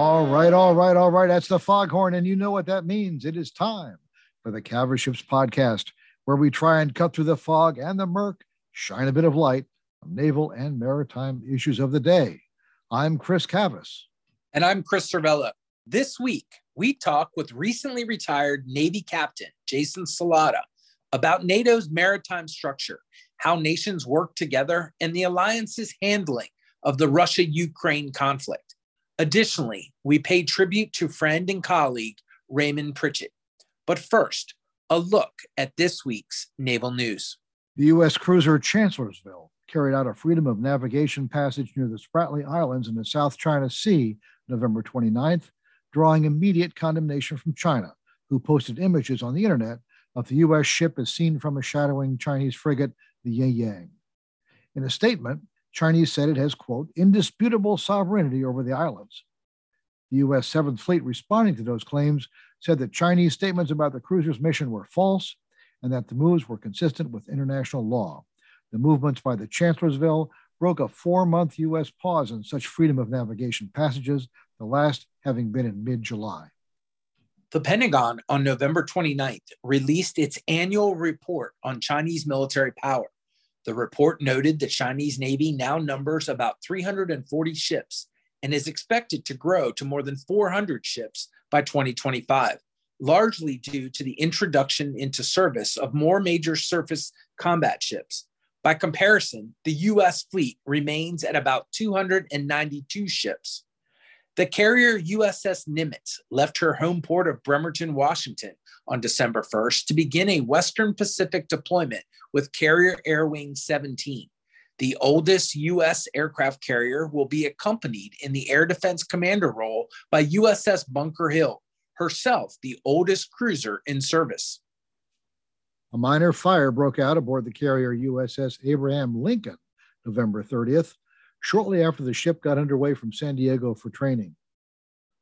All right, all right, all right. That's the foghorn, and you know what that means. It is time for the Cavas Ships podcast, where we try and cut through the fog and the murk, shine a bit of light on naval and maritime issues of the day. I'm Chris Cavas. And I'm Chris Servello. This week, we talk with recently retired Navy Captain Jason Salata about NATO's maritime structure, how nations work together, and the alliance's handling of the Russia-Ukraine conflict. Additionally, we pay tribute to friend and colleague Raymond Pritchett. But first, a look at this week's naval news. The U.S. cruiser Chancellorsville carried out a freedom of navigation passage near the Spratly Islands in the South China Sea November 29th, drawing immediate condemnation from China, who posted images on the internet of the U.S. ship as seen from a shadowing Chinese frigate, the Yiyang. In a statement, Chinese said it has, quote, indisputable sovereignty over the islands. The U.S. 7th Fleet, responding to those claims, said that Chinese statements about the cruiser's mission were false and that the moves were consistent with international law. The movements by the Chancellorsville broke a 4-month U.S. pause in such freedom of navigation passages, the last having been in mid-July. The Pentagon, on November 29th, released its annual report on Chinese military power. The report noted the Chinese Navy now numbers about 340 ships and is expected to grow to more than 400 ships by 2025, largely due to the introduction into service of more major surface combat ships. By comparison, the U.S. fleet remains at about 292 ships. The carrier USS Nimitz left her home port of Bremerton, Washington on December 1st to begin a Western Pacific deployment with carrier Air Wing 17. The oldest U.S. aircraft carrier will be accompanied in the Air Defense Commander role by USS Bunker Hill, herself the oldest cruiser in service. A minor fire broke out aboard the carrier USS Abraham Lincoln November 30th, shortly after the ship got underway from San Diego for training.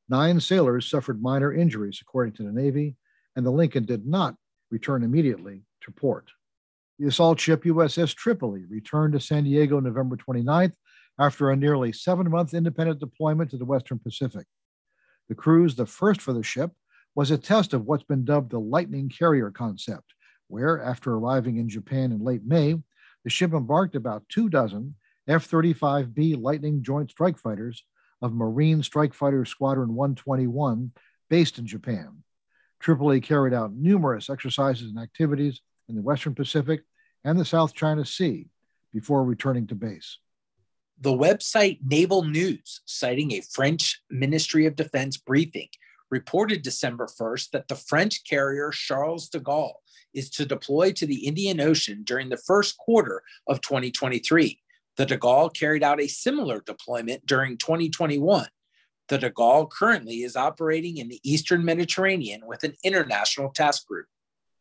9 sailors suffered minor injuries, according to the Navy, and the Lincoln did not return immediately to port. The assault ship USS Tripoli returned to San Diego November 29th after a nearly 7-month independent deployment to the Western Pacific. The cruise, the first for the ship, was a test of what's been dubbed the lightning carrier concept, where, after arriving in Japan in late May, the ship embarked about 2 dozen F-35B Lightning Joint Strike Fighters of Marine Strike Fighter Squadron 121 based in Japan. Tripoli carried out numerous exercises and activities in the Western Pacific and the South China Sea before returning to base. The website Naval News, citing a French Ministry of Defense briefing, reported December 1st that the French carrier Charles de Gaulle is to deploy to the Indian Ocean during the first quarter of 2023. The de Gaulle carried out a similar deployment during 2021. The de Gaulle currently is operating in the Eastern Mediterranean with an international task group.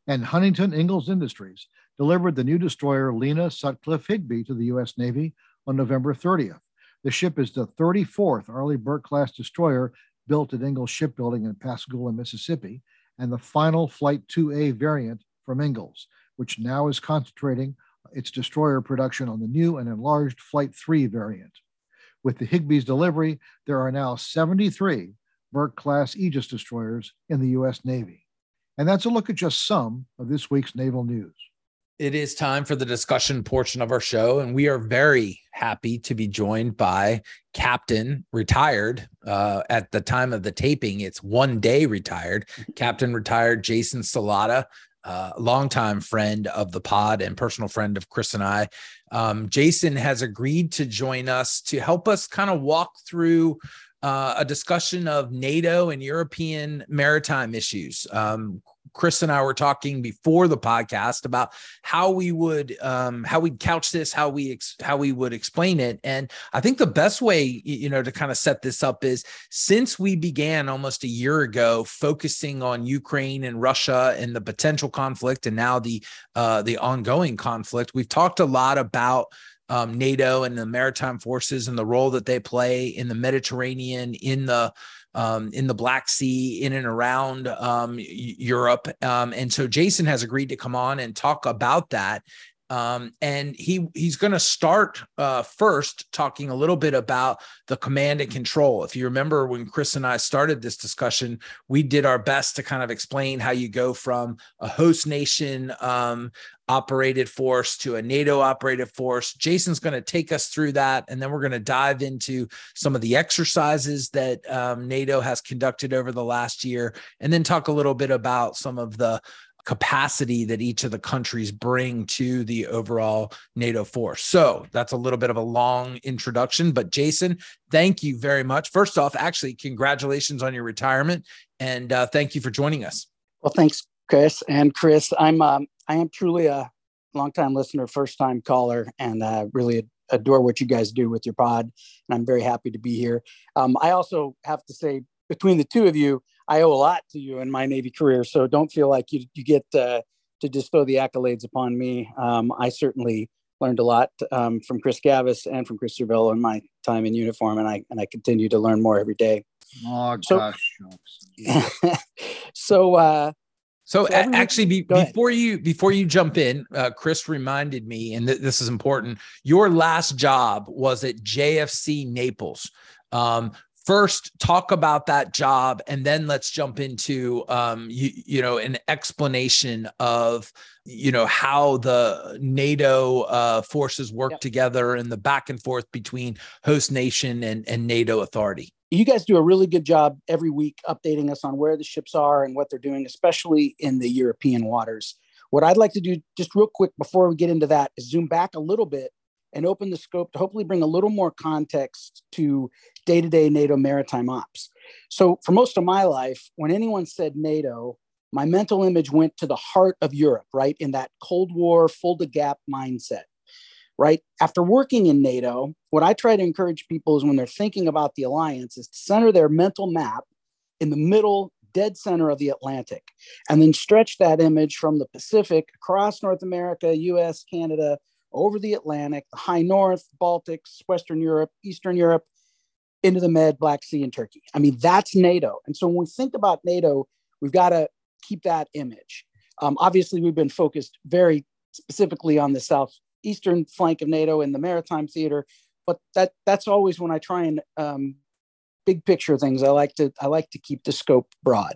And Huntington Ingalls Industries delivered the new destroyer Lena Sutcliffe Higbee to the U.S. Navy on November 30th. The ship is the 34th Arleigh Burke-class destroyer built at Ingalls Shipbuilding in Pascagoula, Mississippi, and the final Flight 2A variant from Ingalls, which now is concentrating its destroyer production on the new and enlarged Flight 3 variant. With the Higbee's delivery, there are now 73 Burke-class Aegis destroyers in the U.S. Navy. And that's a look at just some of this week's naval news. It is time for the discussion portion of our show, and we are very happy to be joined by Captain retired, at the time of the taping, it's 1 day retired, Captain retired Jason Salata, longtime friend of the pod and personal friend of Chris and I. Jason has agreed to join us to help us kind of walk through a discussion of NATO and European maritime issues. Chris and I were talking before the podcast about how we would how we would explain it, and I think the best way, you know, to kind of set this up is since we began almost a year ago focusing on Ukraine and Russia and the potential conflict, and now the ongoing conflict, we've talked a lot about NATO and the maritime forces and the role that they play in the Mediterranean, in the Black Sea, in and around Europe. And so Jason has agreed to come on and talk about that And he's going to start first talking a little bit about the command and control. If you remember when Chris and I started this discussion, we did our best to kind of explain how you go from a host nation operated force to a NATO operated force. Jason's going to take us through that, and then we're going to dive into some of the exercises that NATO has conducted over the last year, and then talk a little bit about some of the capacity that each of the countries bring to the overall NATO force. So that's a little bit of a long introduction, but Jason, thank you very much. First off, actually, congratulations on your retirement, and thank you for joining us. Well, thanks, Chris. And Chris, I am truly a longtime listener, first-time caller, and really adore what you guys do with your pod, and I'm very happy to be here. I also have to say, between the two of you, I owe a lot to you in my Navy career, so don't feel like you get to just throw the accolades upon me. I certainly learned a lot from Chris Cavas and from Chris Servello in my time in uniform, and I continue to learn more every day. Oh gosh! Before you jump in, Chris reminded me, and this is important. Your last job was at JFC Naples. First, talk about that job, and then let's jump into, an explanation of, how the NATO forces work together and the back and forth between host nation and NATO authority. You guys do a really good job every week updating us on where the ships are and what they're doing, especially in the European waters. What I'd like to do just real quick before we get into that is zoom back a little bit and open the scope to hopefully bring a little more context to day-to-day NATO maritime ops. So for most of my life, when anyone said NATO, my mental image went to the heart of Europe, right? In that Cold War, fill-the-gap mindset, right? After working in NATO, what I try to encourage people is when they're thinking about the alliance is to center their mental map in the middle, dead center of the Atlantic, and then stretch that image from the Pacific across North America, US, Canada, over the Atlantic, the high north, Baltics, Western Europe, Eastern Europe, into the Med, Black Sea, and Turkey. I mean, that's NATO. And so when we think about NATO, we've got to keep that image. Obviously, we've been focused very specifically on the southeastern flank of NATO in the maritime theater, but that's always when I try and big picture things. I like to keep the scope broad.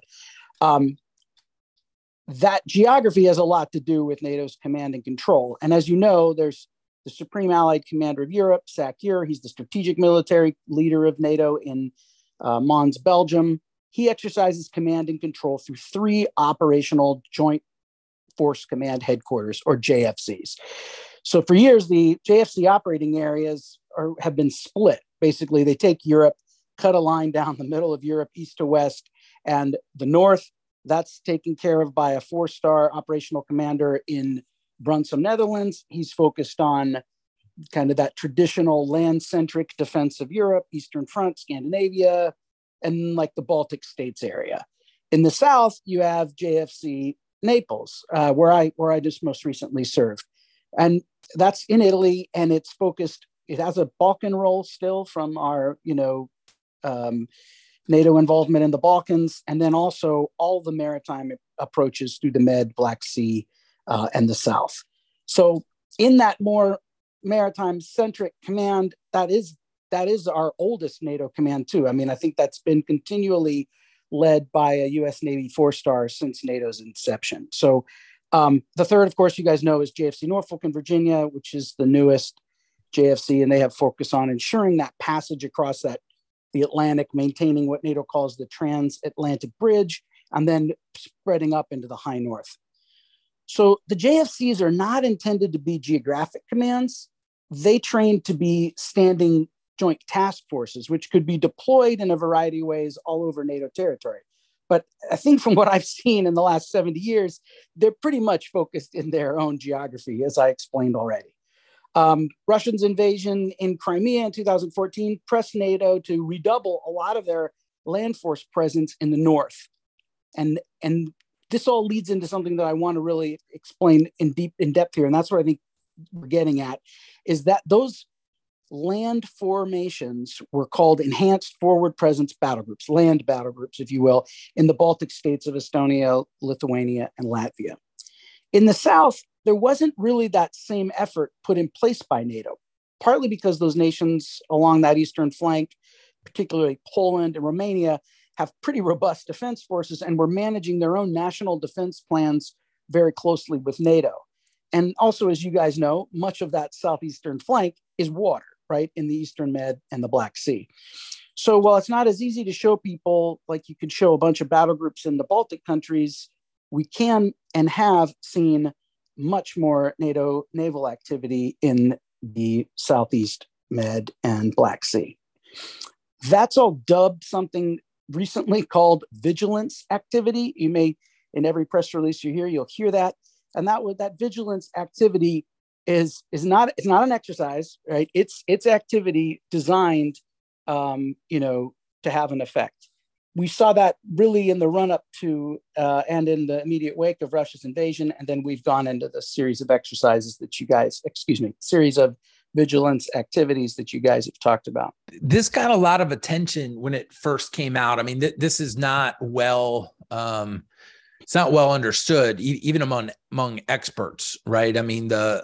That geography has a lot to do with NATO's command and control. And as you know, there's the Supreme Allied Commander of Europe, SACEUR. He's the strategic military leader of NATO in Mons, Belgium. He exercises command and control through three operational joint force command headquarters, or JFCs. So for years, the JFC operating areas have been split. Basically, they take Europe, cut a line down the middle of Europe, east to west, and the north, that's taken care of by a four-star operational commander in Brunsum, Netherlands. He's focused on kind of that traditional land-centric defense of Europe, Eastern Front, Scandinavia, and like the Baltic states area. In the south, you have JFC Naples, where I just most recently served. And that's in Italy, and it's focused, it has a Balkan role still from our, NATO involvement in the Balkans, and then also all the maritime approaches through the Med, Black Sea, and the South. So in that more maritime-centric command, that is our oldest NATO command, too. I mean, I think that's been continually led by a U.S. Navy four-star since NATO's inception. So the third, of course, you guys know is JFC Norfolk in Virginia, which is the newest JFC, and they have focus on ensuring that passage across the Atlantic, maintaining what NATO calls the transatlantic bridge, and then spreading up into the high north. So the JFCs are not intended to be geographic commands. They train to be standing joint task forces, which could be deployed in a variety of ways all over NATO territory. But I think from what I've seen in the last 70 years, they're pretty much focused in their own geography, as I explained already. Russians' invasion in Crimea in 2014 pressed NATO to redouble a lot of their land force presence in the north. And this all leads into something that I want to really explain in depth here. And that's what I think we're getting at, is that those land formations were called enhanced forward presence battle groups, land battle groups, if you will, in the Baltic states of Estonia, Lithuania, and Latvia. In the south, there wasn't really that same effort put in place by NATO, partly because those nations along that eastern flank, particularly Poland and Romania, have pretty robust defense forces and were managing their own national defense plans very closely with NATO. And also, as you guys know, much of that southeastern flank is water, right, in the Eastern Med and the Black Sea. So while it's not as easy to show people, like you could show a bunch of battle groups in the Baltic countries, we can and have seen much more NATO naval activity in the Southeast Med and Black Sea. That's all dubbed something recently called vigilance activity. You may, in every press release you hear, you'll hear that. And that vigilance activity is not an exercise, right? It's activity designed, to have an effect. We saw that really in the run-up to and in the immediate wake of Russia's invasion, and then we've gone into the series of vigilance activities that you guys have talked about. This got a lot of attention when it first came out. I mean, this is not well. It's not well understood, even among experts, right? I mean, this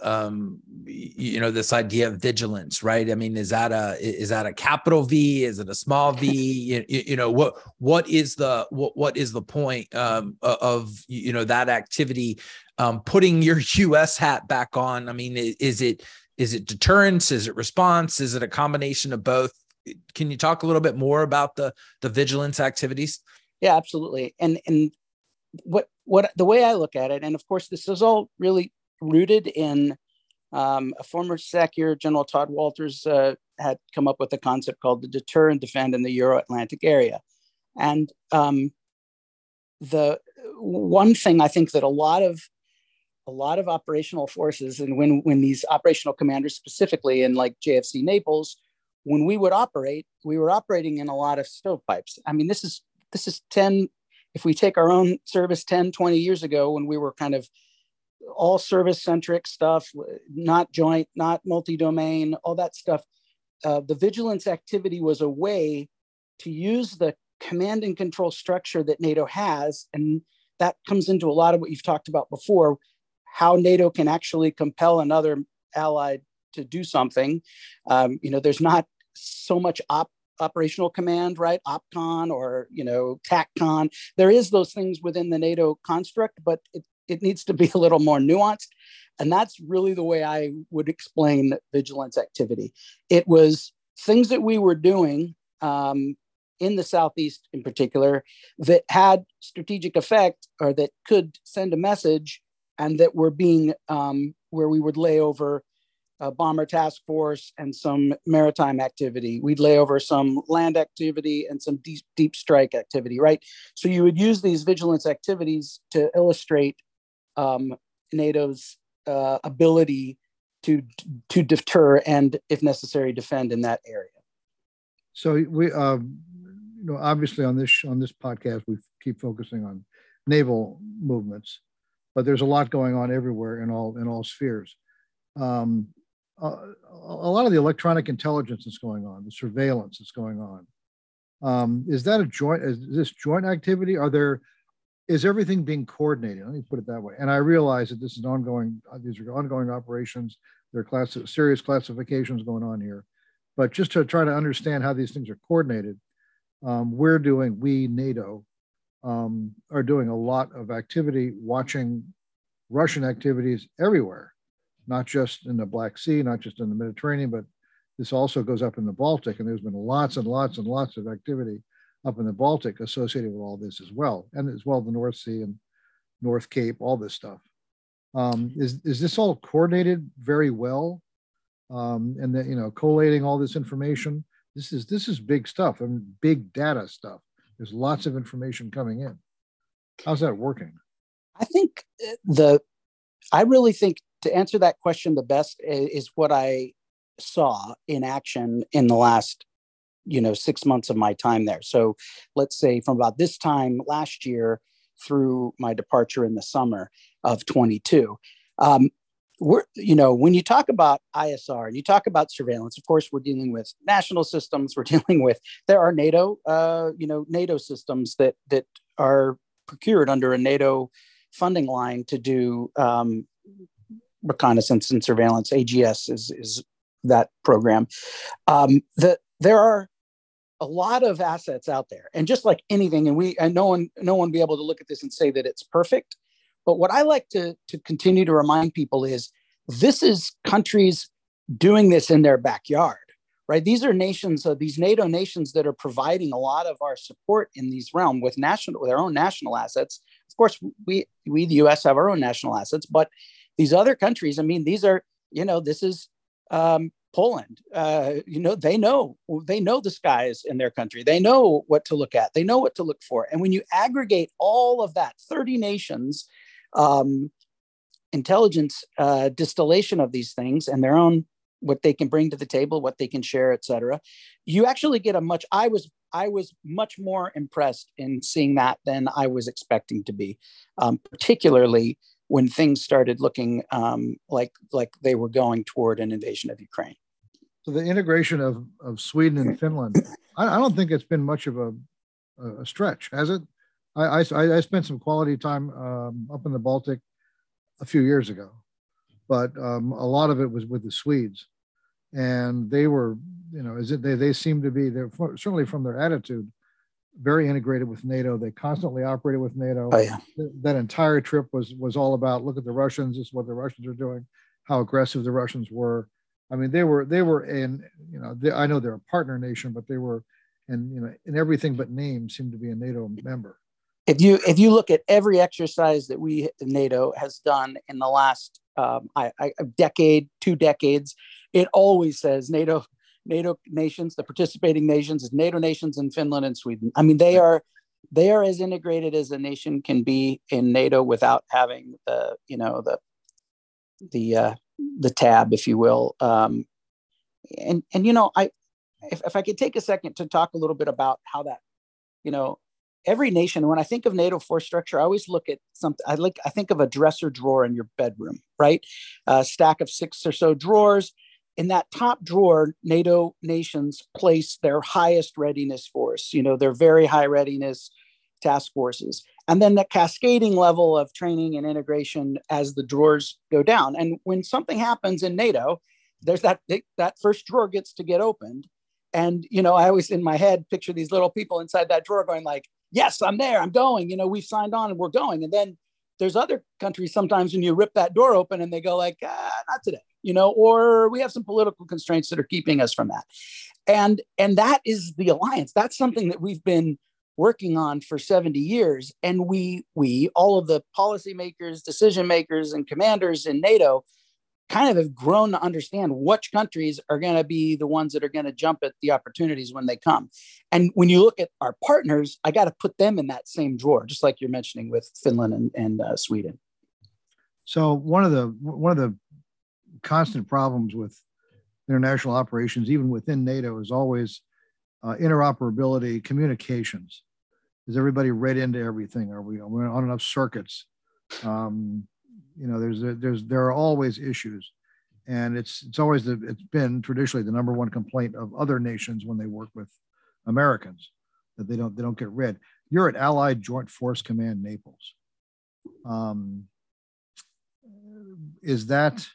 idea of vigilance, right? I mean, is that a capital V? Is it a small V? What is the point of that activity? Putting your U.S. hat back on. I mean, is it deterrence? Is it response? Is it a combination of both? Can you talk a little bit more about the vigilance activities? Yeah, absolutely, and. What the way I look at it, and of course, this is all really rooted in a former SACEUR, General Todd Walters, had come up with a concept called the deter and defend in the Euro-Atlantic area. And the one thing I think that a lot of operational forces, and when these operational commanders specifically in like JFC Naples, when we would operate, we were operating in a lot of stovepipes. I mean, this is 10. If we take our own service 10, 20 years ago, when we were kind of all service centric stuff, not joint, not multi-domain, all that stuff, the vigilance activity was a way to use the command and control structure that NATO has. And that comes into a lot of what you've talked about before, how NATO can actually compel another ally to do something. There's not so much operational command, right? OPCON or, TACCON. There is those things within the NATO construct, but it needs to be a little more nuanced. And that's really the way I would explain vigilance activity. It was things that we were doing in the Southeast in particular that had strategic effect or that could send a message and that were being where we would lay over a bomber task force and some maritime activity. We'd lay over some land activity and some deep strike activity, right? So you would use these vigilance activities to illustrate NATO's ability to deter and, if necessary, defend in that area. So we, obviously on this podcast, we keep focusing on naval movements, but there's a lot going on everywhere in all spheres. A lot of the electronic intelligence that's going on, the surveillance that's going on, is this joint activity? Is everything being coordinated? Let me put it that way. And I realize that these are ongoing operations. There are serious classifications going on here, but just to try to understand how these things are coordinated, NATO are doing a lot of activity, watching Russian activities everywhere. Not just in the Black Sea, not just in the Mediterranean, but this also goes up in the Baltic. And there's been lots and lots and lots of activity up in the Baltic associated with all this as well. And as well, the North Sea and North Cape, all this stuff. Is this all coordinated very well? And then, collating all this information, this is big stuff and big data stuff. There's lots of information coming in. How's that working? I really think to answer that question, the best is what I saw in action in the last, 6 months of my time there. So let's say from about this time last year through my departure in the summer of 22. When you talk about ISR and you talk about surveillance, of course, we're dealing with national systems. There are NATO, NATO systems that are procured under a NATO funding line to do reconnaissance and surveillance, AGS is that program. There are a lot of assets out there, and just like anything, and no one be able to look at this and say that it's perfect. But what I like to continue to remind people is this is countries doing this in their backyard, right? These are nations, these NATO nations that are providing a lot of our support in these realms with their own national assets. Of course, we the U.S. have our own national assets, but these other countries, I mean, these are, this is Poland. They know the skies in their country. They know what to look at. They know what to look for. And when you aggregate all of that, 30 nations, intelligence distillation of these things and their own, what they can bring to the table, what they can share, et cetera, you actually get I was much more impressed in seeing that than I was expecting to be, particularly when things started looking like they were going toward an invasion of Ukraine. So the integration of Sweden and Finland, I don't think it's been much of a stretch, has it? I spent some quality time up in the Baltic a few years ago, but a lot of it was with the Swedes, and they were, they seem to be, certainly from their attitude, very integrated with NATO. They constantly operated with NATO. Oh, yeah. That entire trip was all about, look at the Russians, this is what the Russians are doing, how aggressive the Russians were. I mean, they were in, I know they're a partner nation, but they were, in everything but name, seemed to be a NATO member. If you look at every exercise that NATO has done in the last decade, two decades, it always says NATO nations, the participating nations, is NATO nations in Finland and Sweden. I mean, they are as integrated as a nation can be in NATO without having the tab, if you will. If I could take a second to talk a little bit about how that, every nation, when I think of NATO force structure, I always look at something. I think of a dresser drawer in your bedroom, right? A stack of six or so drawers. In that top drawer, NATO nations place their highest readiness force, their very high readiness task forces. And then the cascading level of training and integration as the drawers go down. And when something happens in NATO, there's that first drawer gets to get opened. And, I always in my head picture these little people inside that drawer going like, yes, I'm there, I'm going, we've signed on and we're going. And then there's other countries sometimes when you rip that door open and they go like, not today, or we have some political constraints that are keeping us from that. And that is the alliance. That's something that we've been working on for 70 years. And we all of the policymakers, decision makers, and commanders in NATO kind of have grown to understand which countries are going to be the ones that are going to jump at the opportunities when they come. And when you look at our partners, I got to put them in that same drawer, just like you're mentioning with Finland and Sweden. So one of the constant problems with international operations, even within NATO, is always interoperability, communications. Is everybody read into everything? Are we on enough circuits? There are always issues, and it's been traditionally the number one complaint of other nations when they work with Americans, that they don't get read. You're at Allied Joint Force Command Naples. Is that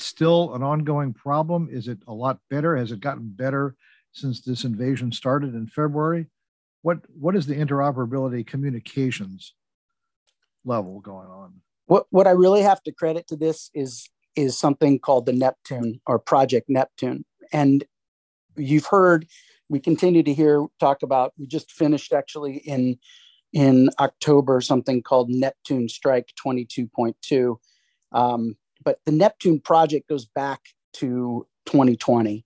still an ongoing problem? Is it a lot better? Has it gotten better since this invasion started in February? What is the interoperability communications level going on? What I really have to credit to this is something called the Neptune, or Project Neptune. And you've heard, we continue to hear talk about, we just finished actually in October, something called Neptune Strike 22.2. But the Neptune project goes back to 2020.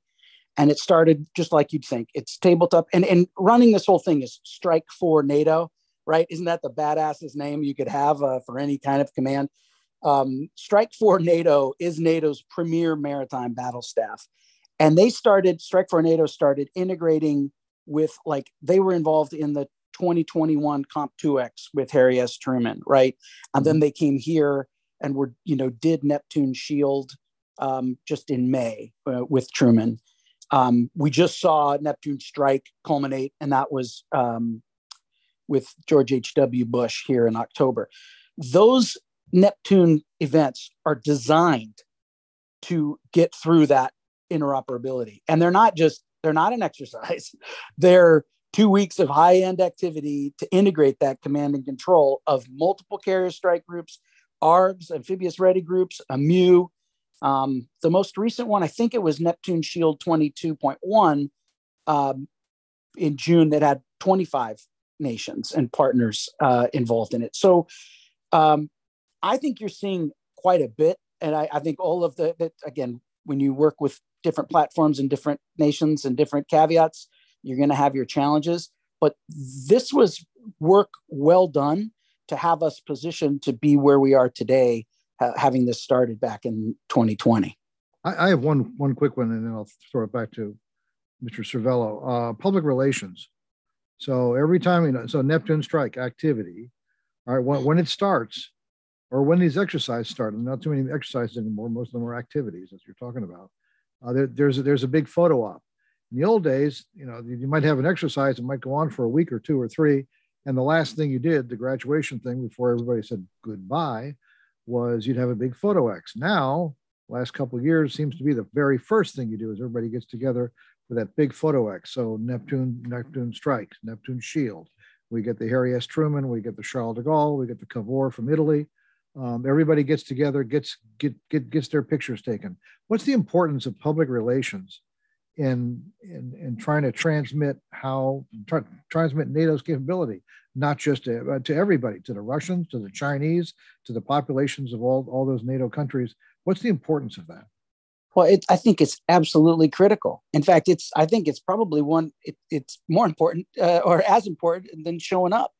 And it started just like you'd think. It's tabletop. And running this whole thing is STRIKFORNATO. Right? Isn't that the badassest name you could have for any kind of command? STRIKFORNATO is NATO's premier maritime battle staff. And STRIKFORNATO started integrating with, they were involved in the 2021 Comp 2X with Harry S. Truman, right? And then they came here and were, did Neptune Shield just in May with Truman. We just saw Neptune Strike culminate, and that was... with George H.W. Bush here in October. Those Neptune events are designed to get through that interoperability. And they're not an exercise. They're 2 weeks of high-end activity to integrate that command and control of multiple carrier strike groups, ARGs, amphibious ready groups, AMU. The most recent one, I think it was Neptune Shield 22.1 in June, that had 25 nations and partners involved in it. So I think you're seeing quite a bit. And I think all of that, again, when you work with different platforms and different nations and different caveats, you're going to have your challenges, but this was work well done to have us positioned to be where we are today, having this started back in 2020. I have one quick one, and then I'll throw it back to Mr. Servello. Public relations. So every time, so Neptune Strike activity, all right, when it starts, or when these exercises start, and not too many exercises anymore, most of them are activities, as you're talking about, there's a big photo op. In the old days, you might have an exercise that might go on for a week or two or three, and the last thing you did, the graduation thing before everybody said goodbye, was you'd have a big photo X. Now, last couple of years seems to be the very first thing you do is everybody gets together for that big photo X. So Neptune Strike, Neptune Shield. We get the Harry S. Truman, we get the Charles de Gaulle, we get the Cavour from Italy. Everybody gets together, gets their pictures taken. What's the importance of public relations in trying to transmit transmit NATO's capability, not just to everybody, to the Russians, to the Chinese, to the populations of all those NATO countries? What's the importance of that? Well, I think it's absolutely critical. In fact, I think it's probably it's more important or as important than showing up.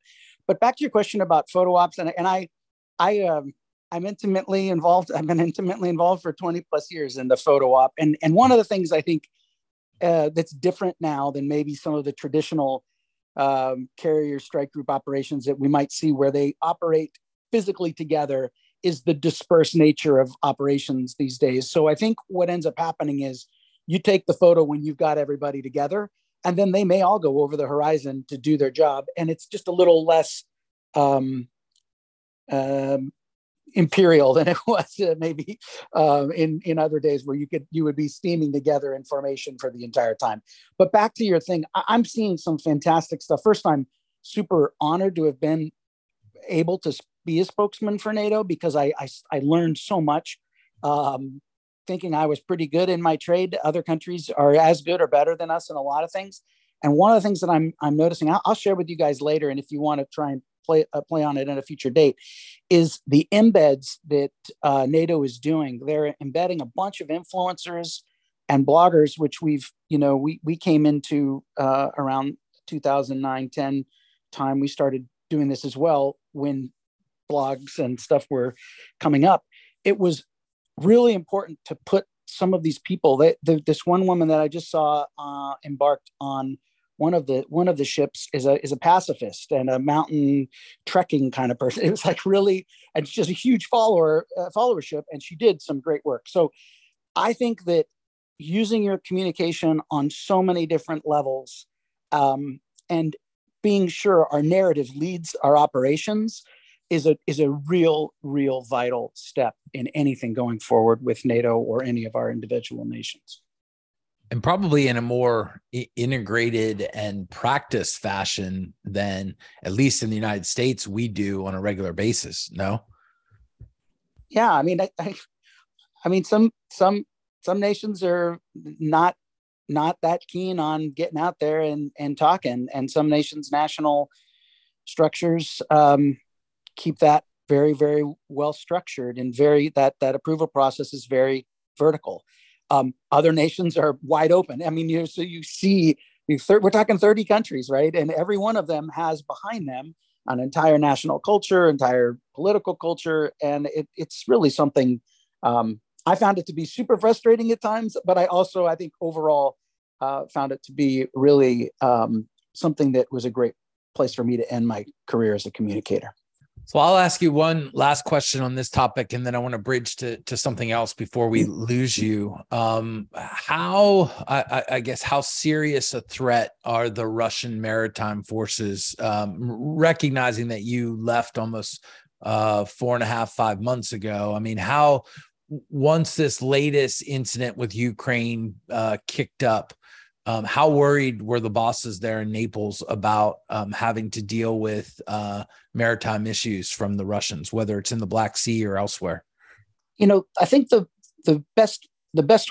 But back to your question about photo ops, I'm intimately involved. I've been intimately involved for 20 plus years in the photo op, and one of the things I think that's different now than maybe some of the traditional carrier strike group operations that we might see where they operate physically together is the dispersed nature of operations these days. So I think what ends up happening is you take the photo when you've got everybody together, and then they may all go over the horizon to do their job. And it's just a little less imperial than it was maybe in other days where you would be steaming together in formation for the entire time. But back to your thing, I'm seeing some fantastic stuff. First, I'm super honored to have been able to be a spokesman for NATO because I learned so much thinking I was pretty good in my trade. Other countries are as good or better than us in a lot of things. And one of the things that I'm noticing, I'll share with you guys later, and if you want to try and play on it at a future date, is the embeds that NATO is doing. They're embedding a bunch of influencers and bloggers, which we came into around 2009-10 time. We started doing this as well when blogs and stuff were coming up. It was really important to put some of these people. This one woman that I just saw embarked on one of the ships is a pacifist and a mountain trekking kind of person. It was like really, it's just a huge followership, and she did some great work. So I think that using your communication on so many different levels and being sure our narrative leads our operations is a real vital step in anything going forward with NATO or any of our individual nations. And probably in a more integrated and practiced fashion than, at least in the United States, we do on a regular basis. No. Yeah, I mean, I mean, some nations are not that keen on getting out there and talking, and some nations' national structures keep that very, very well structured, and that approval process is very vertical. Other nations are wide open. I mean, so you see, we're talking 30 countries, right? And every one of them has behind them an entire national culture, entire political culture. And it's really something, I found it to be super frustrating at times, but I also, I think overall, found it to be really something that was a great place for me to end my career as a communicator. So I'll ask you one last question on this topic, and then I want to bridge to something else before we lose you. How serious a threat are the Russian maritime forces, recognizing that you left almost 4.5, 5 months ago. I mean, how, once this latest incident with Ukraine kicked up, how worried were the bosses there in Naples about having to deal with maritime issues from the Russians, whether it's in the Black Sea or elsewhere? You know, I think the best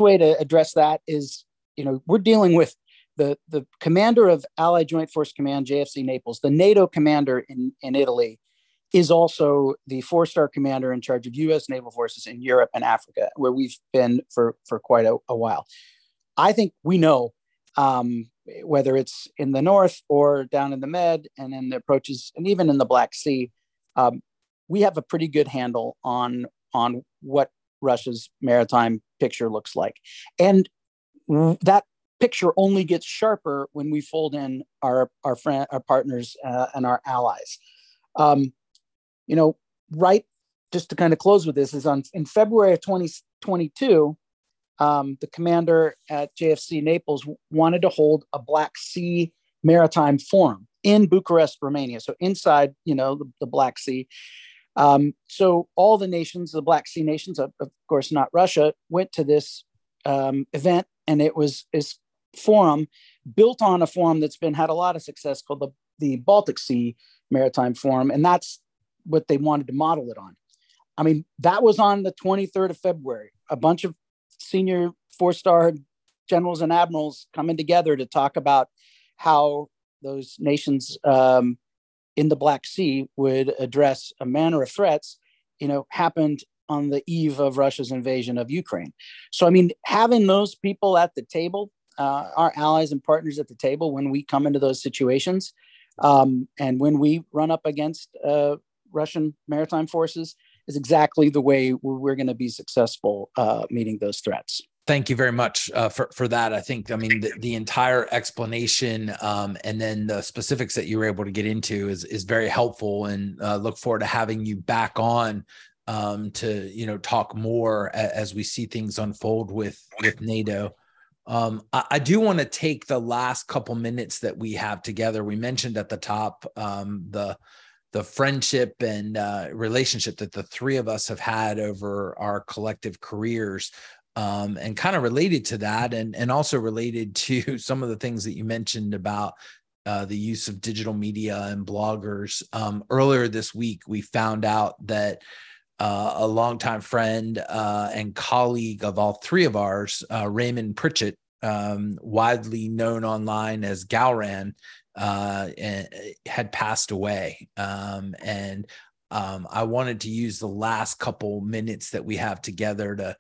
way to address that is, you know, we're dealing with the commander of Allied Joint Force Command, JFC Naples, the NATO commander in Italy, is also the four-star commander in charge of U.S. naval forces in Europe and Africa, where we've been for quite a while. I think we know, whether it's in the north or down in the Med and in the approaches, and even in the Black Sea, we have a pretty good handle on what Russia's maritime picture looks like. And that picture only gets sharper when we fold in our partners and our allies. You know, right, just to kind of close with this, is in February of 2022, the commander at JFC Naples wanted to hold a Black Sea Maritime Forum in Bucharest, Romania. So inside, you know, the Black Sea. So all the nations, the Black Sea nations, of course, not Russia, went to this event, and it was this forum built on a forum that's had a lot of success called the Baltic Sea Maritime Forum, and that's what they wanted to model it on. I mean, that was on the 23rd of February, a bunch of senior four-star generals and admirals coming together to talk about how those nations in the Black Sea would address a manner of threats, you know, happened on the eve of Russia's invasion of Ukraine. So, I mean, having those people at the table, our allies and partners at the table, when we come into those situations and when we run up against Russian maritime forces, is exactly the way we're going to be successful meeting those threats. Thank you very much for that. I think, I mean, the entire explanation and then the specifics that you were able to get into is very helpful, and look forward to having you back on to, you know, talk more as we see things unfold with NATO. I do want to take the last couple minutes that we have together. We mentioned at the top the friendship and relationship that the three of us have had over our collective careers, and kind of related to that, and also related to some of the things that you mentioned about the use of digital media and bloggers. Earlier this week, we found out that a longtime friend and colleague of all three of ours, Raymond Pritchett, widely known online as Galrahn, had passed away. I wanted to use the last couple minutes that we have together to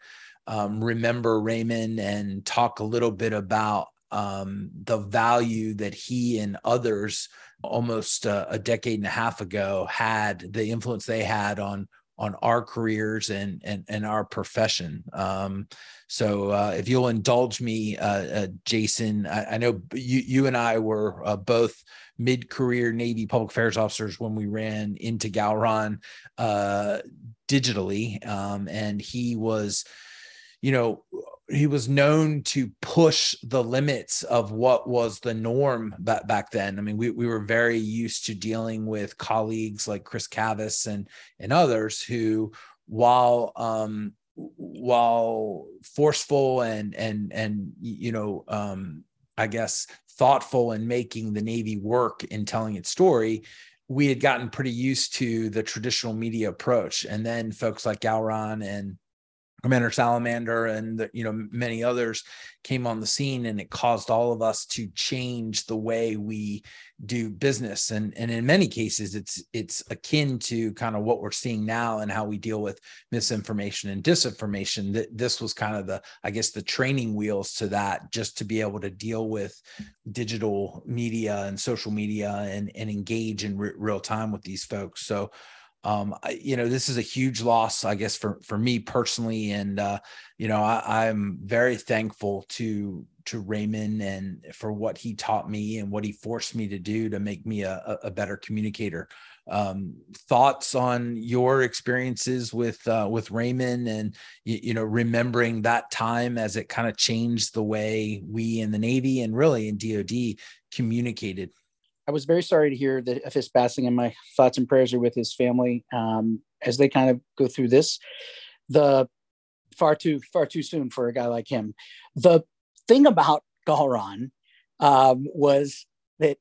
remember Raymond and talk a little bit about the value that he and others almost a decade and a half ago had, the influence they had on our careers and our profession. So if you'll indulge me, Jason, I know you and I were both mid-career Navy public affairs officers when we ran into Galrahn digitally. And he was, you know, he was known to push the limits of what was the norm back then. I mean, we were very used to dealing with colleagues like Chris Cavas and others who, while forceful and you know, I guess thoughtful in making the Navy work in telling its story, we had gotten pretty used to the traditional media approach. And then folks like Galrahn and Commander Salamander and, you know, many others came on the scene, and it caused all of us to change the way we do business. And in many cases, it's akin to kind of what we're seeing now and how we deal with misinformation and disinformation. This was kind of the training wheels to that, just to be able to deal with digital media and social media and engage in real time with these folks. So, you know, this is a huge loss, I guess, for me personally. And, you know, I'm very thankful to Raymond and for what he taught me and what he forced me to do to make me a better communicator. Thoughts on your experiences with Raymond and, you know, remembering that time as it kind of changed the way we in the Navy and really in DOD communicated? I was very sorry to hear of his passing, and my thoughts and prayers are with his family as they kind of go through this. Far too soon for a guy like him. The thing about Galrahn was that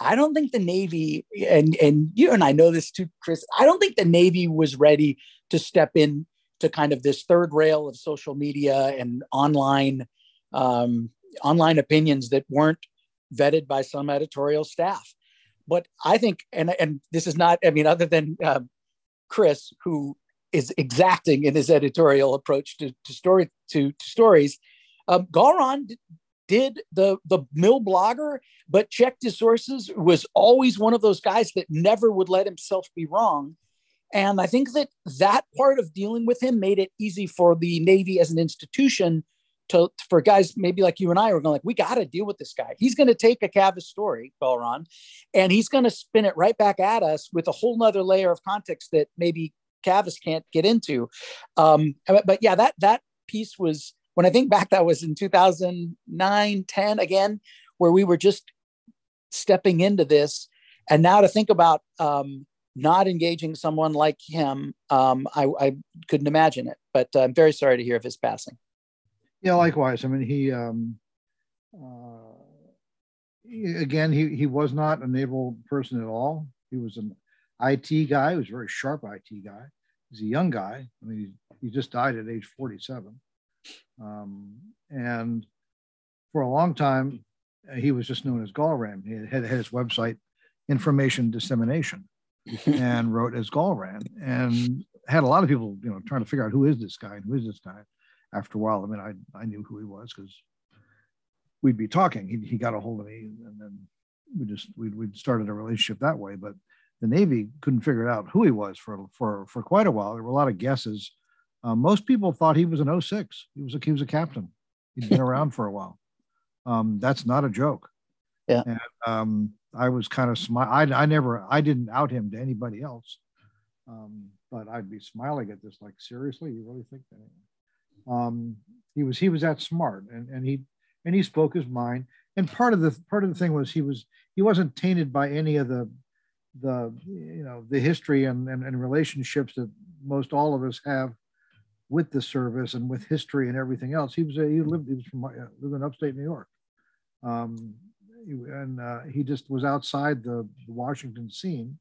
I don't think the Navy, and you and I know this too, Chris, I don't think the Navy was ready to step in to kind of this third rail of social media and online opinions that weren't vetted by some editorial staff. But I think, and this is not, I mean, other than Chris, who is exacting in his editorial approach to stories, Galrahn did the mill blogger, but checked his sources, was always one of those guys that never would let himself be wrong. And I think that part of dealing with him made it easy for the Navy as an institution for guys maybe like you and I were going like, we got to deal with this guy. He's going to take a Cavas story, Galrahn, and he's going to spin it right back at us with a whole nother layer of context that maybe Cavas can't get into. But yeah, that piece was, when I think back, that was in 2009, 10 again, where we were just stepping into this. And now to think about not engaging someone like him, I couldn't imagine it, but I'm very sorry to hear of his passing. Yeah, likewise. I mean, he was not a naval person at all. He was an IT guy. He was a very sharp IT guy. He's a young guy. I mean, he just died at age 47. And for a long time, he was just known as Galrahn. He had his website, Information Dissemination, and wrote as Galrahn, and had a lot of people, you know, trying to figure out who is this guy. After a while, I mean, I knew who he was because we'd be talking. He got a hold of me, and then we started a relationship that way. But the Navy couldn't figure out who he was for quite a while. There were a lot of guesses. Most people thought he was an 06. He was a captain. He'd been around for a while. That's not a joke. Yeah. And, I was kind of I didn't out him to anybody else, but I'd be smiling at this like, seriously, you really think that? He was that smart, and he spoke his mind. And part of the thing was he wasn't tainted by any of the you know, the history and relationships that most all of us have with the service and with history and everything else. He lived in upstate New York, and he just was outside the Washington scene,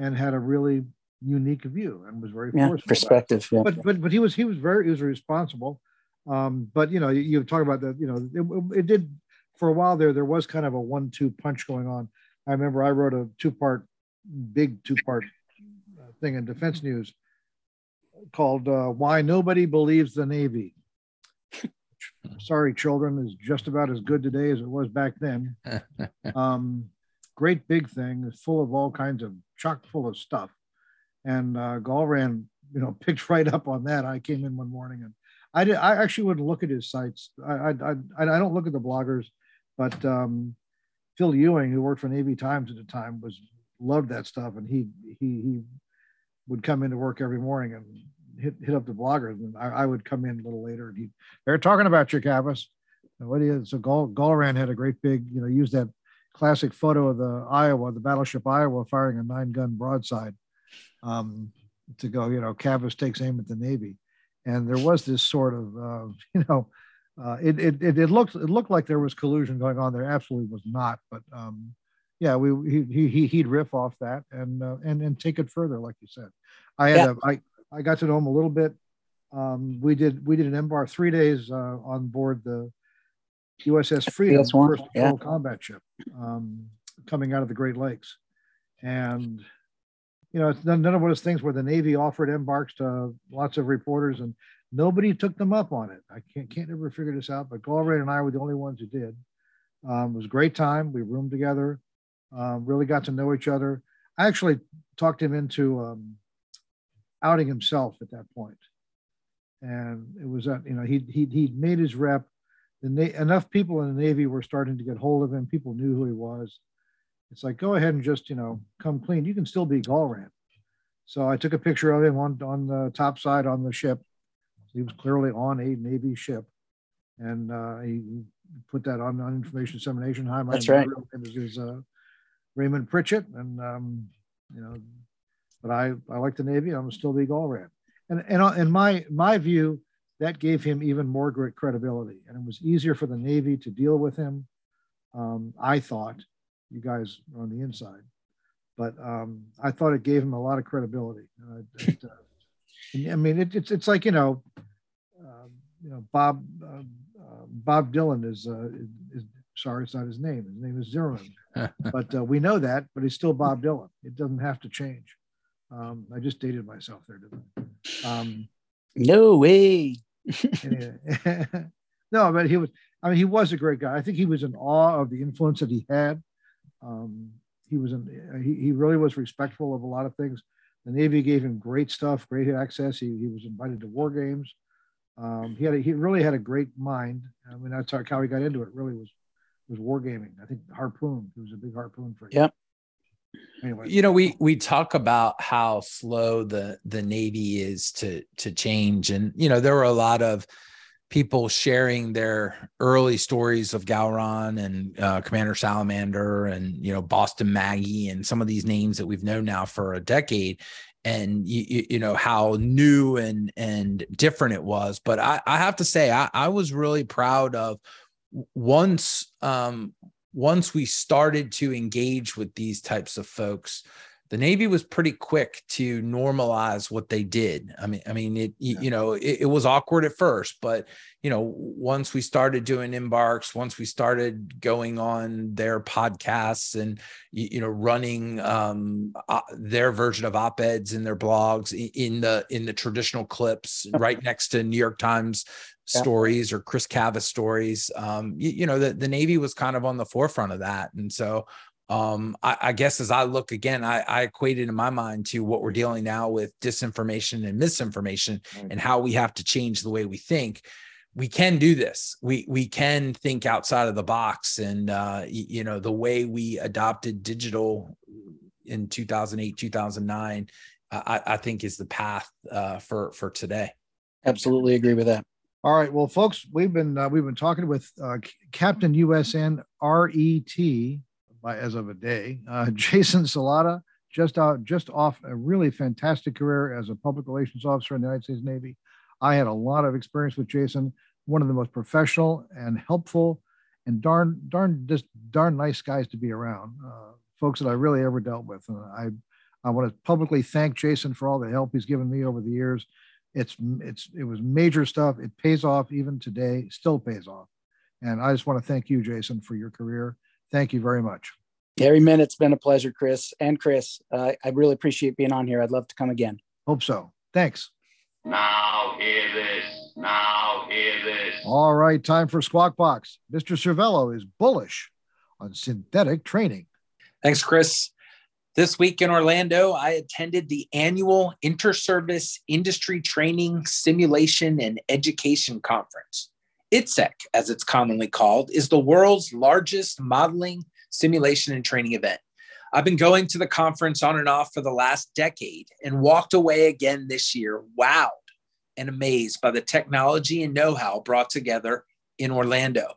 and had a really unique view and was very forceful perspective. Yeah. But he was responsible. But you know, you talk about that. You know, it did for a while there. There was kind of a 1-2 punch going on. I remember I wrote a big two part thing in Defense News called "Why Nobody Believes the Navy." Sorry, children, is just about as good today as it was back then. Great big thing, full of all kinds of chock full of stuff. And Galrahn, you know, picked right up on that. I came in one morning, and I actually wouldn't look at his sites. I don't look at the bloggers, but Phil Yiyang, who worked for Navy Times at the time, loved that stuff, and he would come into work every morning and hit up the bloggers, and I would come in a little later, and they're talking about you, Cavas. So Galrahn had a great big, you know, used that classic photo of the battleship Iowa firing a 9-gun broadside. To go, you know, Cavas takes aim at the Navy, and there was this sort of, you know, it looked like there was collusion going on. There absolutely was not, but yeah, he'd riff off that and take it further, like you said. I got to know him a little bit. We did an MBAR 3 days on board the USS Freedom, first patrol combat ship, coming out of the Great Lakes, and. You know, it's none of those things where the Navy offered embarks to lots of reporters and nobody took them up on it. I can't ever figure this out, but Galrahn and I were the only ones who did. It was a great time. We roomed together, really got to know each other. I actually talked him into outing himself at that point. And it was, you know, he'd made his rep. Enough people in the Navy were starting to get hold of him. People knew who he was. It's like, go ahead and just, you know, come clean. You can still be Galrahn. So I took a picture of him on the top side on the ship. He was clearly on a Navy ship. And he put that on Information Dissemination. That's right. It was his Raymond Pritchett, and but I like the Navy. I'm still the Galrahn, and in my view, that gave him even more great credibility, and it was easier for the Navy to deal with him. I thought, you guys are on the inside, but I thought it gave him a lot of credibility. I mean, it's like Bob Dylan is sorry, it's not his name. His name is Dylan, but we know that. But he's still Bob Dylan. It doesn't have to change. I just dated myself there, didn't I? No way. No, but he was. I mean, he was a great guy. I think he was in awe of the influence that he had. He really was respectful of a lot of things. The Navy gave him great stuff, great access. He was invited to war games. He really had a great mind. I mean, that's how he got into it. Really was wargaming. I think Harpoon. He was a big Harpoon for him. Yeah. Anyway, we talk about how slow the Navy is to change, and there were a lot of people sharing their early stories of Galrahn and Commander Salamander and Boston Maggie and some of these names that we've known now for a decade, and you know how new and different it was. But I have to say I was really proud of once we started to engage with these types of folks, the Navy was pretty quick to normalize what they did. I mean, it was awkward at first, but once we started doing embarks, once we started going on their podcasts and running their version of op-eds in their blogs in the traditional clips right next to New York Times stories or Chris Cavas stories, the Navy was kind of on the forefront of that. And so I guess as I look again, I equate it in my mind to what we're dealing now with disinformation and misinformation, and how we have to change the way we think. We can do this. We can think outside of the box. And, the way we adopted digital in 2008, 2009, I think is the path for today. Absolutely agree with that. All right. Well, folks, we've been talking with Captain USN RET as of a day, Jason Salata, just off a really fantastic career as a public relations officer in the United States Navy. I had a lot of experience with Jason, one of the most professional and helpful and darn nice guys to be around, folks that I really ever dealt with. And I want to publicly thank Jason for all the help he's given me over the years. It was major stuff. It pays off even today, still pays off. And I just want to thank you, Jason, for your career. Thank you very much. Every minute's been a pleasure, Chris. And Chris, I really appreciate being on here. I'd love to come again. Hope so. Thanks. Now hear this. Now hear this. All right, time for Squawk Box. Mr. Servello is bullish on synthetic training. Thanks, Chris. This week in Orlando, I attended the annual Inter-Service Industry Training, Simulation, and Education Conference. ITSEC, as it's commonly called, is the world's largest modeling, simulation, and training event. I've been going to the conference on and off for the last decade and walked away again this year wowed and amazed by the technology and know-how brought together in Orlando.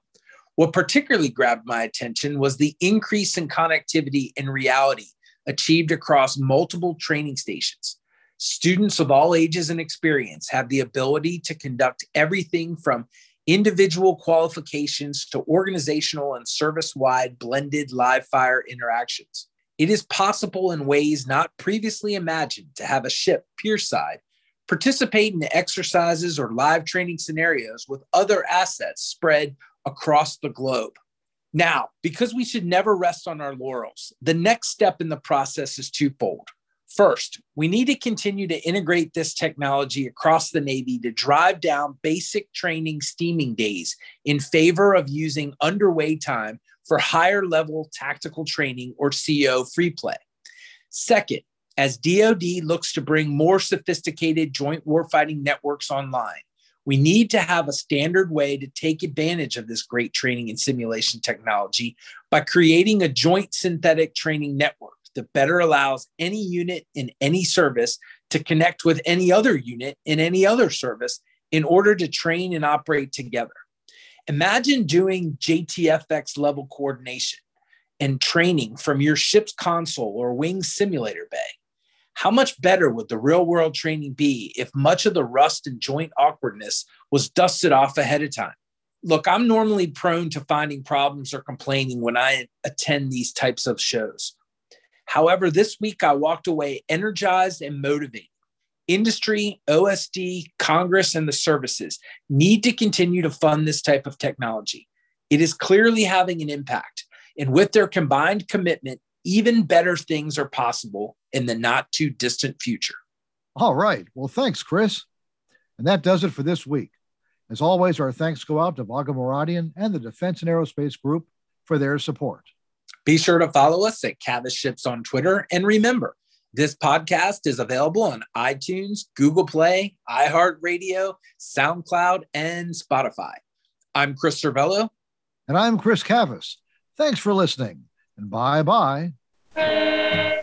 What particularly grabbed my attention was the increase in connectivity and reality achieved across multiple training stations. Students of all ages and experience have the ability to conduct everything from individual qualifications to organizational and service-wide blended live-fire interactions. It is possible in ways not previously imagined to have a ship pierside participate in exercises or live training scenarios with other assets spread across the globe. Now, because we should never rest on our laurels, the next step in the process is twofold. First, we need to continue to integrate this technology across the Navy to drive down basic training steaming days in favor of using underway time for higher level tactical training or CO free play. Second, as DoD looks to bring more sophisticated joint warfighting networks online, we need to have a standard way to take advantage of this great training and simulation technology by creating a joint synthetic training network that better allows any unit in any service to connect with any other unit in any other service in order to train and operate together. Imagine doing JTFX level coordination. and training from your ship's console or wing simulator bay. How much better would the real world training be if much of the rust and joint awkwardness was dusted off ahead of time? Look, I'm normally prone to finding problems or complaining when I attend these types of shows. However, this week I walked away energized and motivated. Industry, OSD, Congress, and the services need to continue to fund this type of technology. It is clearly having an impact, and with their combined commitment, even better things are possible in the not too distant future. All right. Well, thanks, Chris. And that does it for this week. As always, our thanks go out to Vaga Moradian and the Defense and Aerospace Group for their support. Be sure to follow us at Cavas Ships on Twitter. And remember, this podcast is available on iTunes, Google Play, iHeartRadio, SoundCloud, and Spotify. I'm Chris Servello. And I'm Chris Cavas. Thanks for listening. And bye-bye.